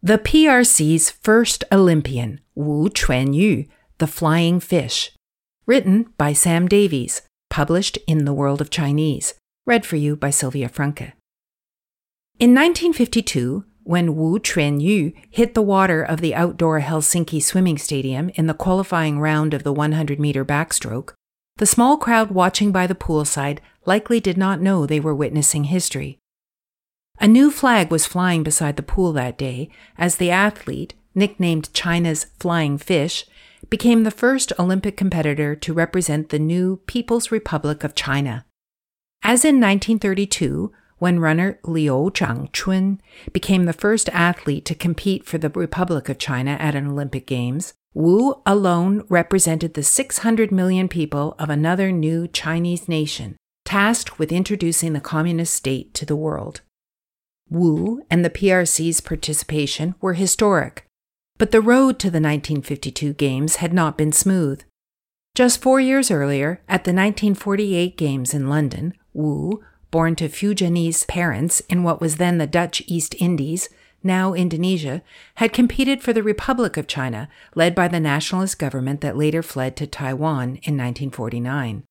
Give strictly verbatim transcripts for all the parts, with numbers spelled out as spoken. The P R C's first Olympian, Wu Chuanyu, The Flying Fish. Written by Sam Davies. Published in The World of Chinese. Read for you by Sylvia Franke. In nineteen fifty-two, when Wu Chuanyu hit the water of the outdoor Helsinki swimming stadium in the qualifying round of the hundred-meter backstroke, the small crowd watching by the poolside likely did not know they were witnessing history. A new flag was flying beside the pool that day as the athlete, nicknamed China's Flying Fish, became the first Olympic competitor to represent the new People's Republic of China. As in nineteen thirty-two, when runner Liu Changchun became the first athlete to compete for the Republic of China at an Olympic Games, Wu alone represented the six hundred million people of another new Chinese nation, tasked with introducing the communist state to the world. Wu and the P R C's participation were historic, but the road to the nineteen fifty-two Games had not been smooth. Just four years earlier, at the nineteen forty-eight Games in London, Wu, born to Fujianese parents in what was then the Dutch East Indies, now Indonesia, had competed for the Republic of China, led by the nationalist government that later fled to Taiwan in nineteen forty-nine.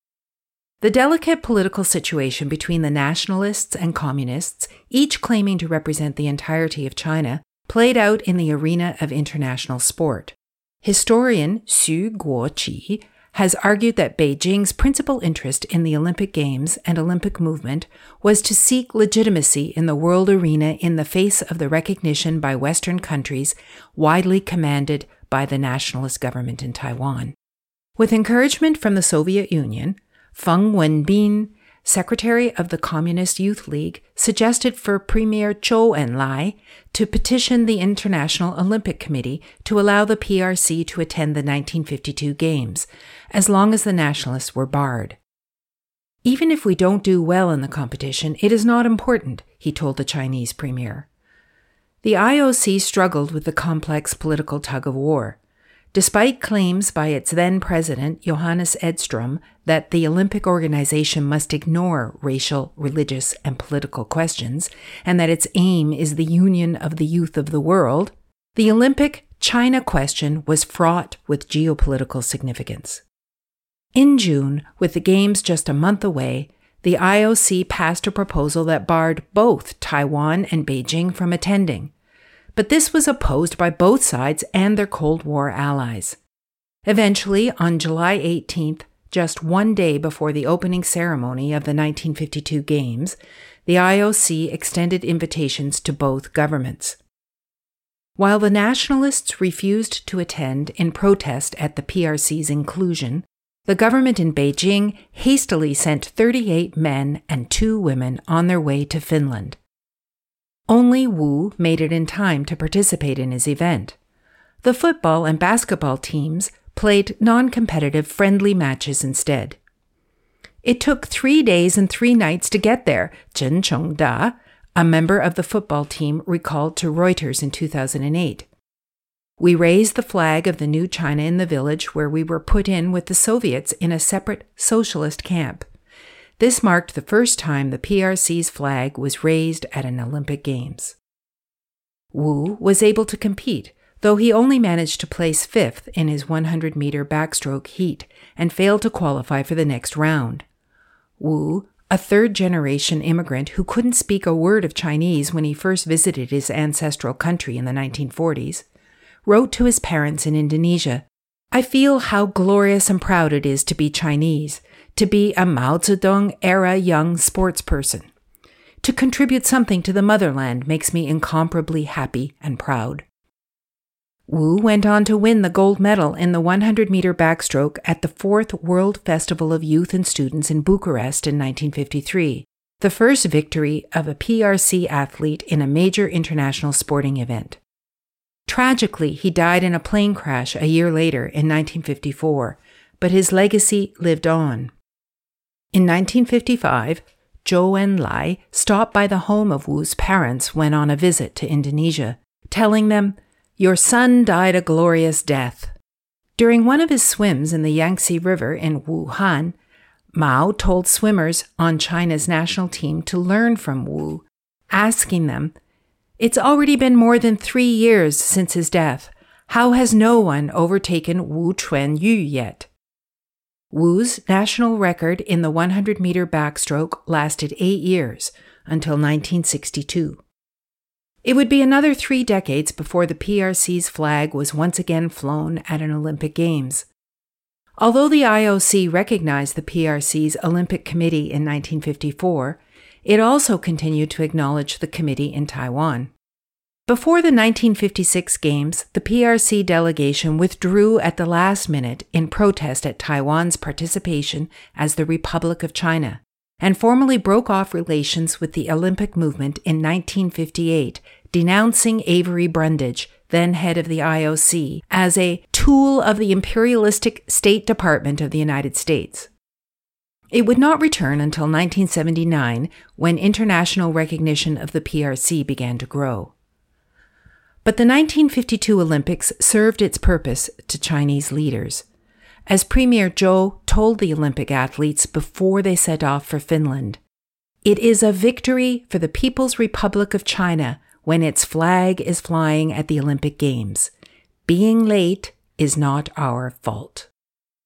The delicate political situation between the nationalists and communists, each claiming to represent the entirety of China, played out in the arena of international sport. Historian Xu Guoqi has argued that Beijing's principal interest in the Olympic Games and Olympic movement was to seek legitimacy in the world arena in the face of the recognition by Western countries widely commanded by the nationalist government in Taiwan. With encouragement from the Soviet Union, Feng Wenbin, secretary of the Communist Youth League, suggested for Premier Zhou Enlai to petition the International Olympic Committee to allow the P R C to attend the nineteen fifty-two Games, as long as the nationalists were barred. "Even if we don't do well in the competition, it is not important," he told the Chinese premier. The I O C struggled with the complex political tug-of-war. Despite claims by its then-president, Johannes Edström, that the Olympic organization must ignore racial, religious, and political questions, and that its aim is the union of the youth of the world, the Olympic China question was fraught with geopolitical significance. In June, with the Games just a month away, the I O C passed a proposal that barred both Taiwan and Beijing from attending. But this was opposed by both sides and their Cold War allies. Eventually, on July eighteenth, just one day before the opening ceremony of the nineteen fifty-two Games, the I O C extended invitations to both governments. While the nationalists refused to attend in protest at the P R C's inclusion, the government in Beijing hastily sent thirty-eight men and two women on their way to Finland. Only Wu made it in time to participate in his event. The football and basketball teams played non-competitive friendly matches instead. "It took three days and three nights to get there," Chen Chongda, a member of the football team, recalled to Reuters in two thousand eight. "We raised the flag of the new China in the village where we were put in with the Soviets in a separate socialist camp. This marked the first time the P R C's flag was raised at an Olympic Games." Wu was able to compete, though he only managed to place fifth in his hundred-meter backstroke heat and failed to qualify for the next round. Wu, a third-generation immigrant who couldn't speak a word of Chinese when he first visited his ancestral country in the nineteen forties, wrote to his parents in Indonesia, "I feel how glorious and proud it is to be Chinese, to be a Mao Zedong-era young sports person. To contribute something to the motherland makes me incomparably happy and proud." Wu went on to win the gold medal in the hundred-meter backstroke at the fourth World Festival of Youth and Students in Bucharest in nineteen fifty-three, the first victory of a P R C athlete in a major international sporting event. Tragically, he died in a plane crash a year later in nineteen fifty-four, but his legacy lived on. In nineteen fifty-five, Zhou Enlai stopped by the home of Wu's parents when on a visit to Indonesia, telling them, "Your son died a glorious death." During one of his swims in the Yangtze River in Wuhan, Mao told swimmers on China's national team to learn from Wu, asking them, "It's already been more than three years since his death. How has no one overtaken Wu Chuanyu yet?" Wu's national record in the one hundred meter backstroke lasted eight years, until nineteen sixty-two. It would be another three decades before the P R C's flag was once again flown at an Olympic Games. Although the I O C recognized the P R C's Olympic Committee in nineteen fifty-four, it also continued to acknowledge the committee in Taiwan. Before the nineteen fifty-six Games, the P R C delegation withdrew at the last minute in protest at Taiwan's participation as the Republic of China, and formally broke off relations with the Olympic movement in nineteen fifty-eight, denouncing Avery Brundage, then head of the I O C, as a tool of the imperialistic State Department of the United States. It would not return until nineteen seventy-nine, when international recognition of the P R C began to grow. But the nineteen fifty-two Olympics served its purpose to Chinese leaders. As Premier Zhou told the Olympic athletes before they set off for Finland, "It is a victory for the People's Republic of China when its flag is flying at the Olympic Games. Being late is not our fault."